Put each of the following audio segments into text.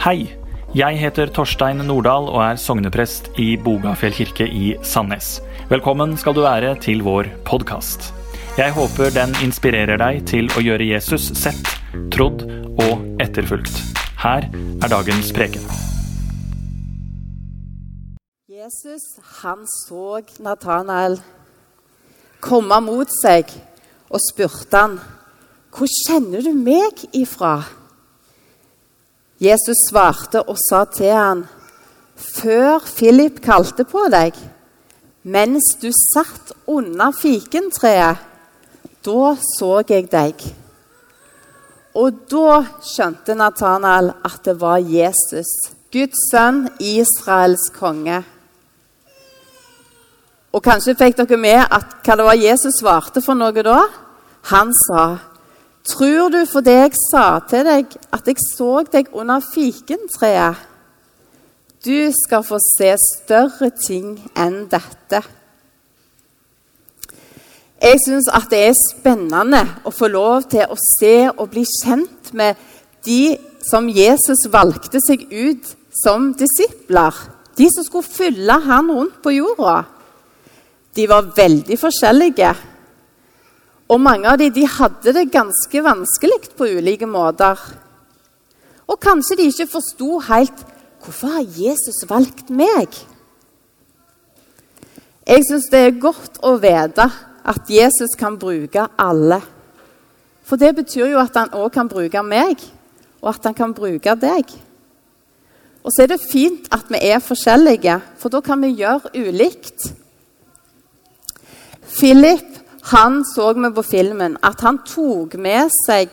Hej, jag heter Torstein Nordal och är sogneprest I Bogafjäll kirke I Sannes. Välkommen ska du vara till vår podcast. Jag hoppas den inspirerar dig till att göra Jesus sett, trodd och efterfulgt. Här är dagens preken. Jesus, han såg Nathanael komma mot sig och spurte han: "Hvor känner du mig ifrån?" Jesus svarte og sa til han: «Før Filip kalte på deg, mens du satt under fikentreet, da så jeg deg.» Og da skjønte Nathanael at det var Jesus, Guds sønn, Israels konge. Og kanskje fikk dere med at hva det var Jesus svarte for noe da? Han sa: «Tror du for det jeg sa til deg, at jeg så deg under fikentreet? Du skal få se større ting enn dette.» Jeg synes at det spennende å få lov til å se og bli kjent med de som Jesus valgte seg ut som disipler. De som skulle fylle han rundt på jorda. De var veldig forskjellige. Og mange av de hadde det ganske vanskelig på ulike måter. Og kanskje de ikke forstod helt, hvorfor har Jesus valgt meg? Jeg synes det godt å vite at Jesus kan bruke alle. For det betyr jo at han også kan bruke meg, og at han kan bruke deg. Og så det fint at vi forskjellige, for da kan vi gjøre ulikt. Filip, han så med på filmen at han tog med sig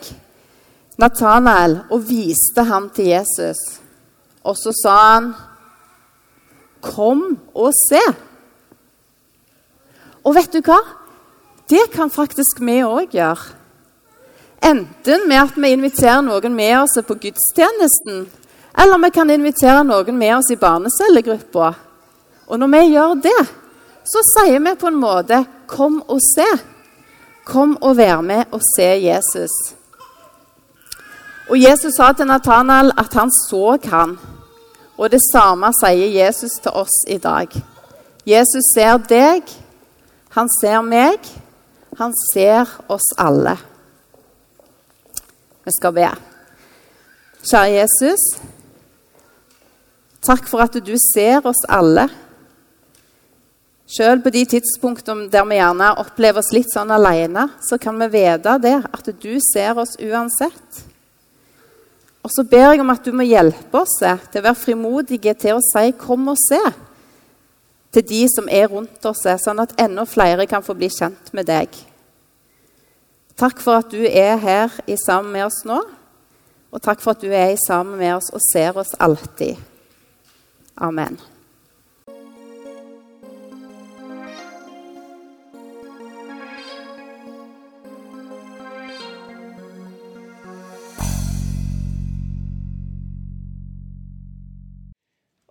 Nathanael og viste ham til Jesus. Og så sa han: «Kom og se!» Og vet du hva? Det kan faktisk vi også gjøre. Enten med at vi inviterer noen med oss på gudstjenesten, eller vi kan invitere noen med oss I barnecellegruppa. Og når vi gjør det, så sier vi på en måte: «Kom og se!» Kom og vær med og se Jesus. Og Jesus sa til Nathanael at han så han. Og det samme sier Jesus til oss I dag. Jesus ser deg, han ser meg, han ser oss alle. Vi skal be. Kjære Jesus, takk for at du ser oss alle. Selv på de tidspunktene der vi gjerne opplever oss litt sånn alene, så kan vi vite det, at du ser oss uansett. Og så ber jeg om at du må hjelpe oss til å være frimodige til å si: «Kom og se!» til de som rundt oss, sånn at enda flere kan få bli kjent med deg. Takk for at du her sammen med oss nå, og takk for at du sammen med oss og ser oss alltid. Amen.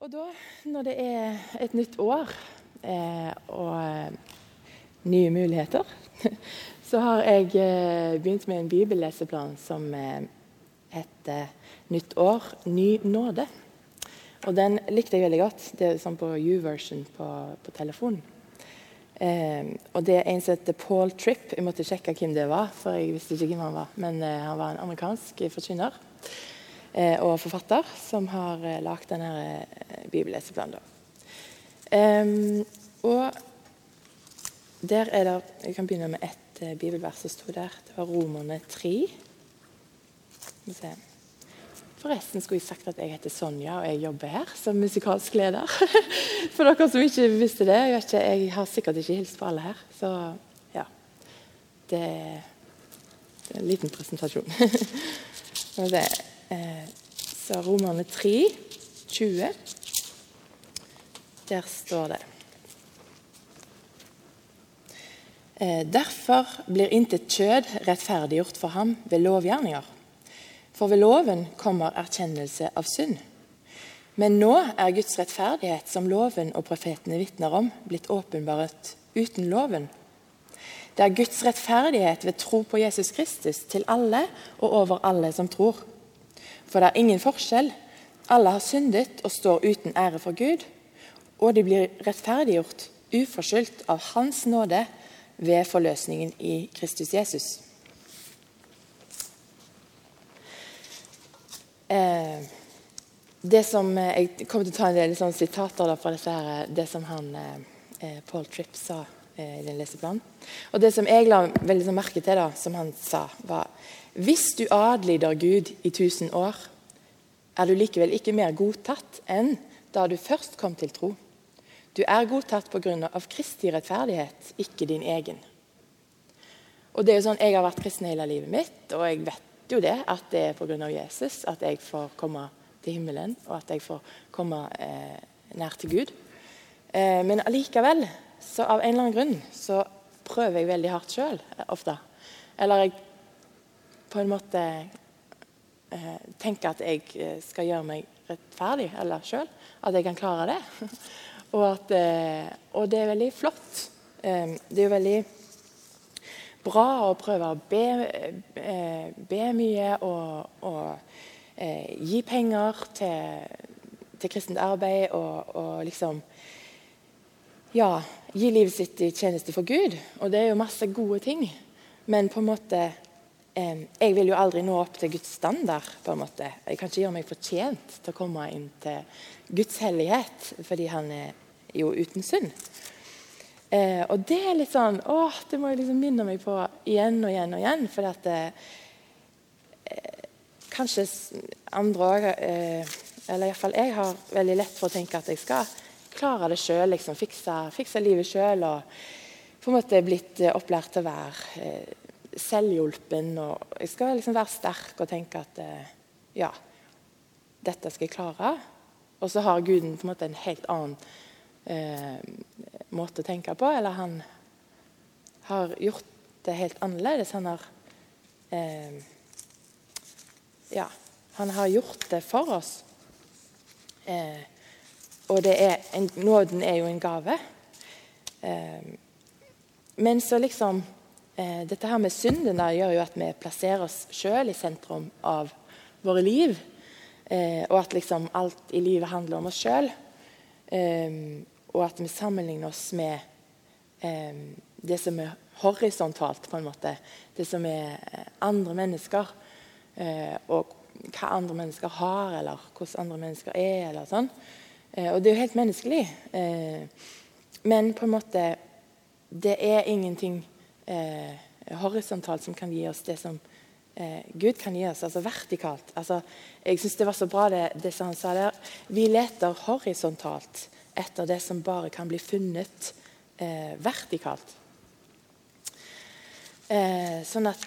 Og da, når det et nytt år og nye muligheter, så har jeg begynt med en bibelleseplan som heter «Nytt år, ny nåde». Og den likte jeg veldig godt. Det sånn på You-version på telefonen. Og det en som heter Paul Trip. Jeg måtte sjekke hvem det var, for jeg visste ikke hvem han var. Men han var en amerikansk forkynner og forfatter som har lagt denne bibelleseplanen. Og der det, jeg kan begynne med et bibelvers som stod der. Det var Romerne 3. Forresten skulle jeg sagt at jeg heter Sonja, og jeg jobber her som musikalsk leder. For dere som ikke visste det, jeg har sikkert ikke hilst på alle her. Så ja, det en liten presentasjon. Nå det så Romerne 3, 20. Der står det: «Derfor blir intet kjød rettferdiggjort for ham ved lovgjerninger. For ved loven kommer erkjennelse av synd. Men nå Guds rettferdighet, som loven og profetene vittner om, blitt åpenbart uten loven. Det Guds rettferdighet ved tro på Jesus Kristus til alle og over alle som tror. For det ingen forskjell, Alle har syndet og står uten ære for Gud, og de blir rettferdiggjort uforskyldt av hans nåde ved forløsningen i Kristus Jesus. Det som jeg kommer til å ta en del sånne sitater da, fra disse her, det som han, Paul Trip, sa i den leseplanen. Og det som jeg la veldig merke til da, som han sa, var: «Hvis du adlyder Gud i 1000 år, er du likevel ikke mer godtatt enn da du først kom til tro. Du er godtatt på grunn av Kristi rettferdighet, ikke din egen.» Og det er jo sånn, jeg har vært kristen hele livet mitt, og jeg vet jo det, at det er på grunn av Jesus, at jeg får komme til himmelen, og at jeg får komme nær til Gud. Men allikevel, så av en eller annen grunn, så prøver jeg veldig hardt selv, ofte. Eller jeg på en måte tenker at jeg skal gjøre meg rettferdig, eller selv, at jeg kan klare det. Og det er veldig flott. Det er jo veldig bra å prøve å be mye og gi penger til kristent arbeid og liksom, ja, gi livet sitt i tjeneste for Gud. Og det er jo masse gode ting. Men på en måte, jeg vil jo aldri nå opp til Guds standard, på en måte. Jeg kan ikke gjøre meg fortjent til å komme inn til Guds hellighet, fordi han er jo uten synd. Og det er litt sånn, det må jeg liksom minne meg på igjen og igjen og igjen, for at kanskje andre også, eller i hvert fall jeg har veldig lett for å tenke at jeg skal klare det selv, liksom, fikse livet selv, og på en måte blitt opplært til å være selvhjulpen, og jeg skal liksom være sterk og tenke at ja, dette skal jeg klare. Og så har Guden på en måte en helt annen måte å tenke på, eller han har gjort det helt annerledes. Han har gjort det for oss. Og det er nåden er jo en gave. Men så liksom, dette her med synden da, gjør jo at vi plasserer oss selv i sentrum av våre liv, og at liksom alt i livet handler om oss selv, og at vi sammenligner oss med det som er horisontalt på en måte, det som er andre mennesker, og hva andre mennesker har, eller hvordan andre mennesker er, eller sånn. Og det er jo helt menneskelig. Men på en måte, det er ingenting horisontalt som kan gi oss det som Gud kan gi oss, altså vertikalt. Altså, jeg synes det var så bra det som han sa der. Vi leter horisontalt etter det som bare kan bli funnet vertikalt. Sånn at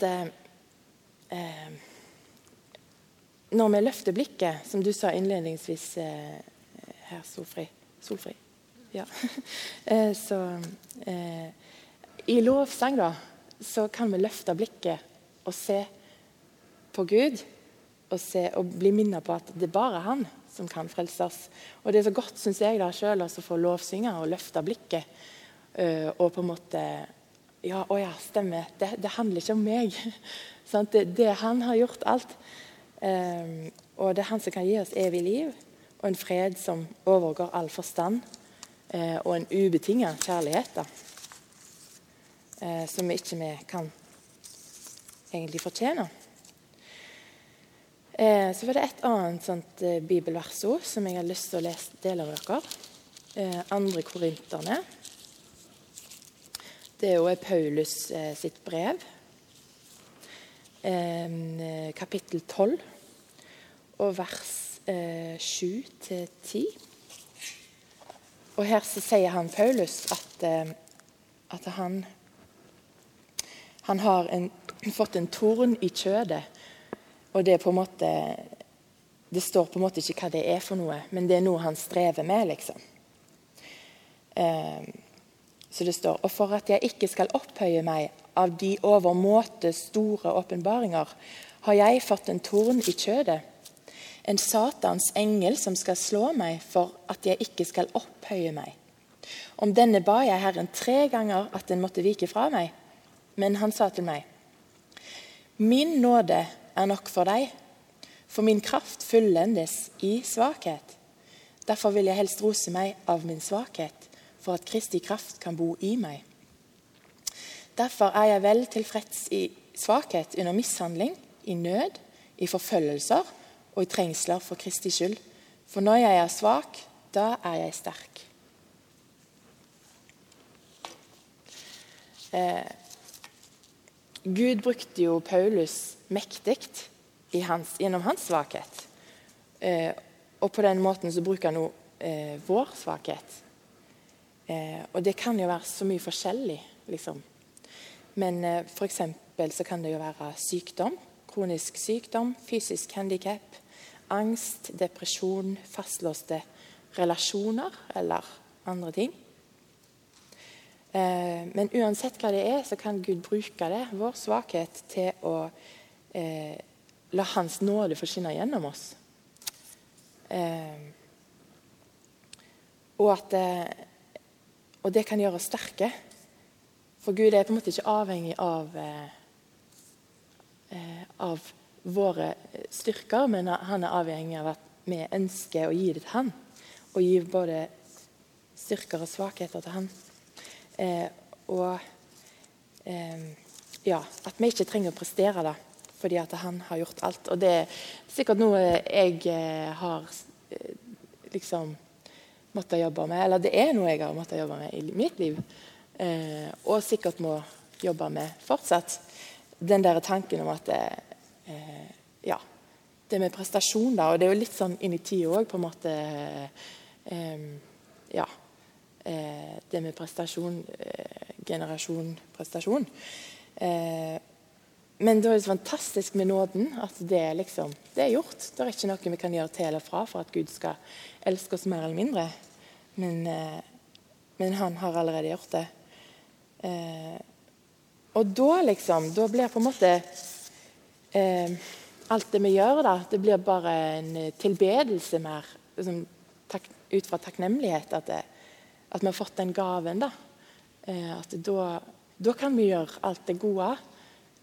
når vi løfter blikket, som du sa innledningsvis her, Solfri. Ja. Så i lovsang da, så kan vi løfte blikket og se på Gud, og bli minnet på at det er bare han som kan frelses. Og det er så godt, synes jeg da, selv å få lovsynge og løfte blikket, og på en måte, stemmer, det handler ikke om meg. Det han har gjort alt, og det er han som kan gi oss evig liv, og en fred som overgår all forstand, og en ubetinget kjærlighet da, som vi ikke kan egentlig fortjene. Så var det et annet sånt bibelversord som jeg har lyst til å lese deler av dere. 2. Korinterne. Det er jo Paulus sitt brev. Kapittel 12 og vers 7-10. Og her så sier han Paulus at han har fått en torn i kjødet. Og det er på en måte, det står på en måte ikke hva det er for noe, men det er noe han strever med, liksom. Så det står: «Og for at jeg ikke skal opphøye meg av de overmåte store åpenbaringer, har jeg fått en torn i kjødet, en satans engel som skal slå meg for at jeg ikke skal opphøye meg. Om denne ba jeg Herren 3 ganger at den måtte vike fra meg, men han sa til meg: Min nåde er nok for deg, for min kraft fullendes i svakhet. Derfor vil jeg helst rose meg av min svakhet, for at Kristi kraft kan bo i meg. Derfor er jeg vel tilfreds i svakhet under mishandling, i nød, i forfølgelser og i trengsler for Kristi skyld. For når jeg er svak, da er jeg sterk. Gud brukte jo Paulus mektigt gjennom hans svakhet. Og på den måten så bruker han jo vår svakhet. Og det kan jo være så mye forskjellig, liksom. Men for eksempel så kan det jo være sykdom, kronisk sykdom, fysisk handicap, angst, depresjon, fastlåste relasjoner eller andre ting. Men uansett hva det er, så kan Gud bruke det, vår svakhet, til å la hans nåde forskinne gjennom oss. Og det kan gjøre oss sterke. For Gud er på en måte ikke avhengig av våre styrker, men han er avhengig av at vi ønsker å gi det til han, og gi både styrker og svakheter til han. At vi ikke trenger å prestere det, fordi at han har gjort alt. Og det er sikkert noe jeg har liksom måttet jobbe med, eller det er noe jeg har måttet jobbe med i mitt liv, og sikkert må jobbe med fortsatt. Den der tanken om at det med prestasjon da, og det er jo litt sånn inn i tiden også, på en måte, det med prestasjon, generasjon, prestasjon. Men det er jo fantastisk med nåden, at det er liksom, det er gjort. Det er ikke noe vi kan gjøre til eller fra for at Gud skal elske oss mer eller mindre. Men han har allerede gjort det. Og da liksom, da blir på en måte alt det vi gjør da, det blir bare en tilbedelse mer, liksom, ut fra takknemlighet at vi har fått den gaven da. At da kan vi gjøre alt det gode,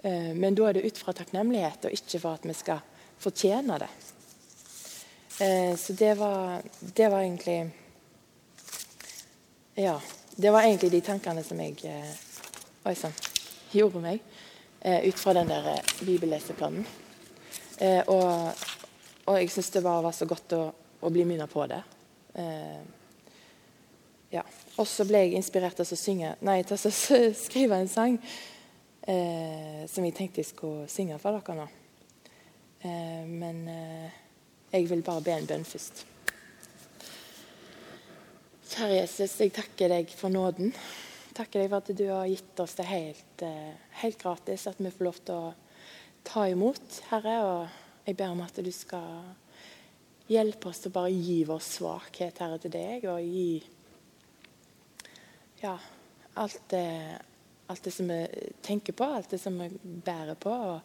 men da er det ut fra takknemlighet, og ikke for at vi skal fortjene det. Så det var egentlig, ja, det var egentlig de tankene som jeg gjorde meg, ut fra den der bibelleseplanen. Og jeg synes det var så godt å bli minnet på det. Og så ble jeg inspirert til å skrive en sang, som jeg tenkte jeg skulle synge for dere nå. Men jeg vil bare be en bønn først. Kjære Jesus, jeg takker deg for nåden. Takker deg for at du har gitt oss det helt gratis, at vi får lov til å ta imot, Herre. Og jeg ber om at du skal hjelpe oss til å bare gi vår svakhet, Herre, til deg, og gi alt det som vi tenker på, alt det som vi bærer på, og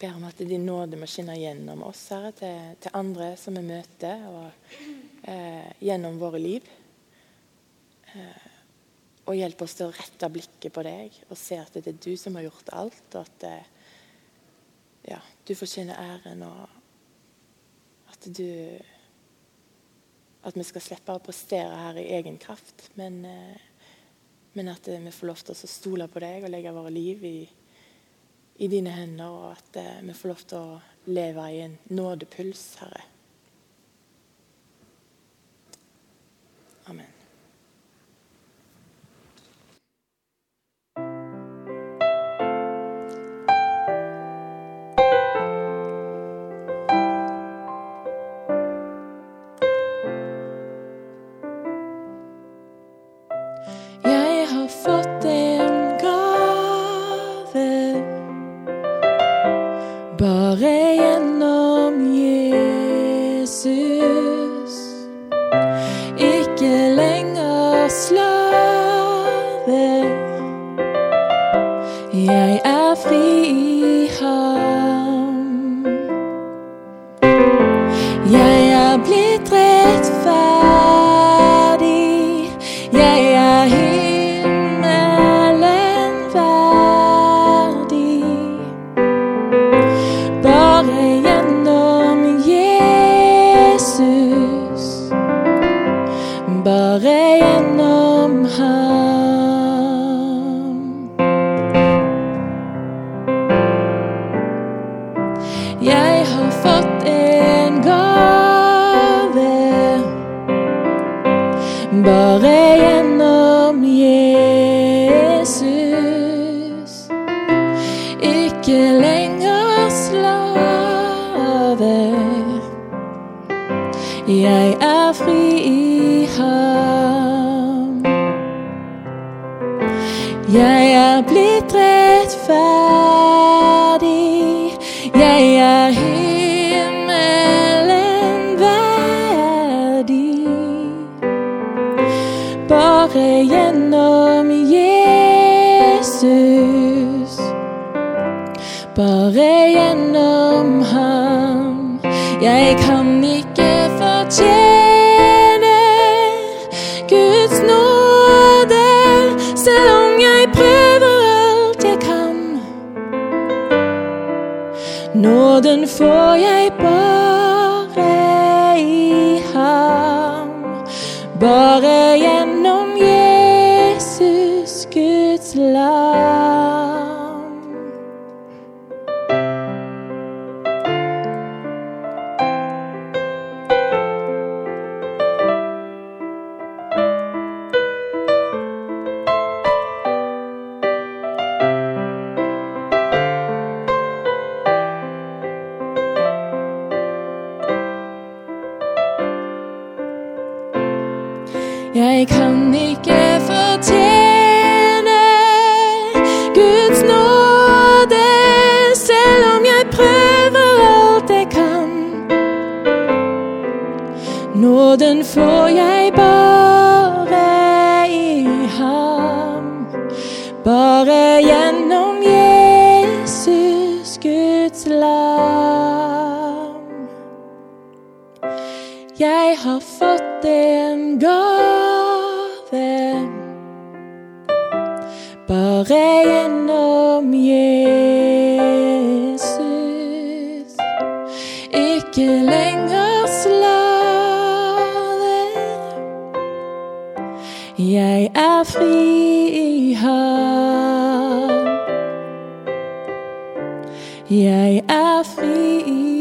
ber om at din nåde må skinne gjennom oss, Herre, til andre som vi møter, og gjennom våre liv. Og hjelp oss til å rette blikket på deg, og se at det er du som har gjort alt, og at du fortjener æren, og at vi skal slippe å prestere her i egen kraft, men at vi får lov til å stole på deg og legge våre liv i dine hender, og at vi får lov til å leve i en nådepuls, Herre. Amen. Bare Jeg er fri i ham. Jeg er blitt retfærdig. Jeg er himmelen verdig. Bare gjennom Jesus. Bare gjennom ham. Jeg kan ikke fortjene Guds nåde, selv om jeg prøver alt jeg kan. Nåden får jeg bare i ham, bare gjennom Jesus, Guds lam. Jeg kan ikke fortjene Guds nåde, selv om jeg prøver alt jeg kan. Nåden får jeg bare i ham, bare gjennom Jesus, Guds lam. Jeg har fått en gang bare gjennom Jesus. Ikke lenger slave. Jeg er fri i ham. Jeg er fri i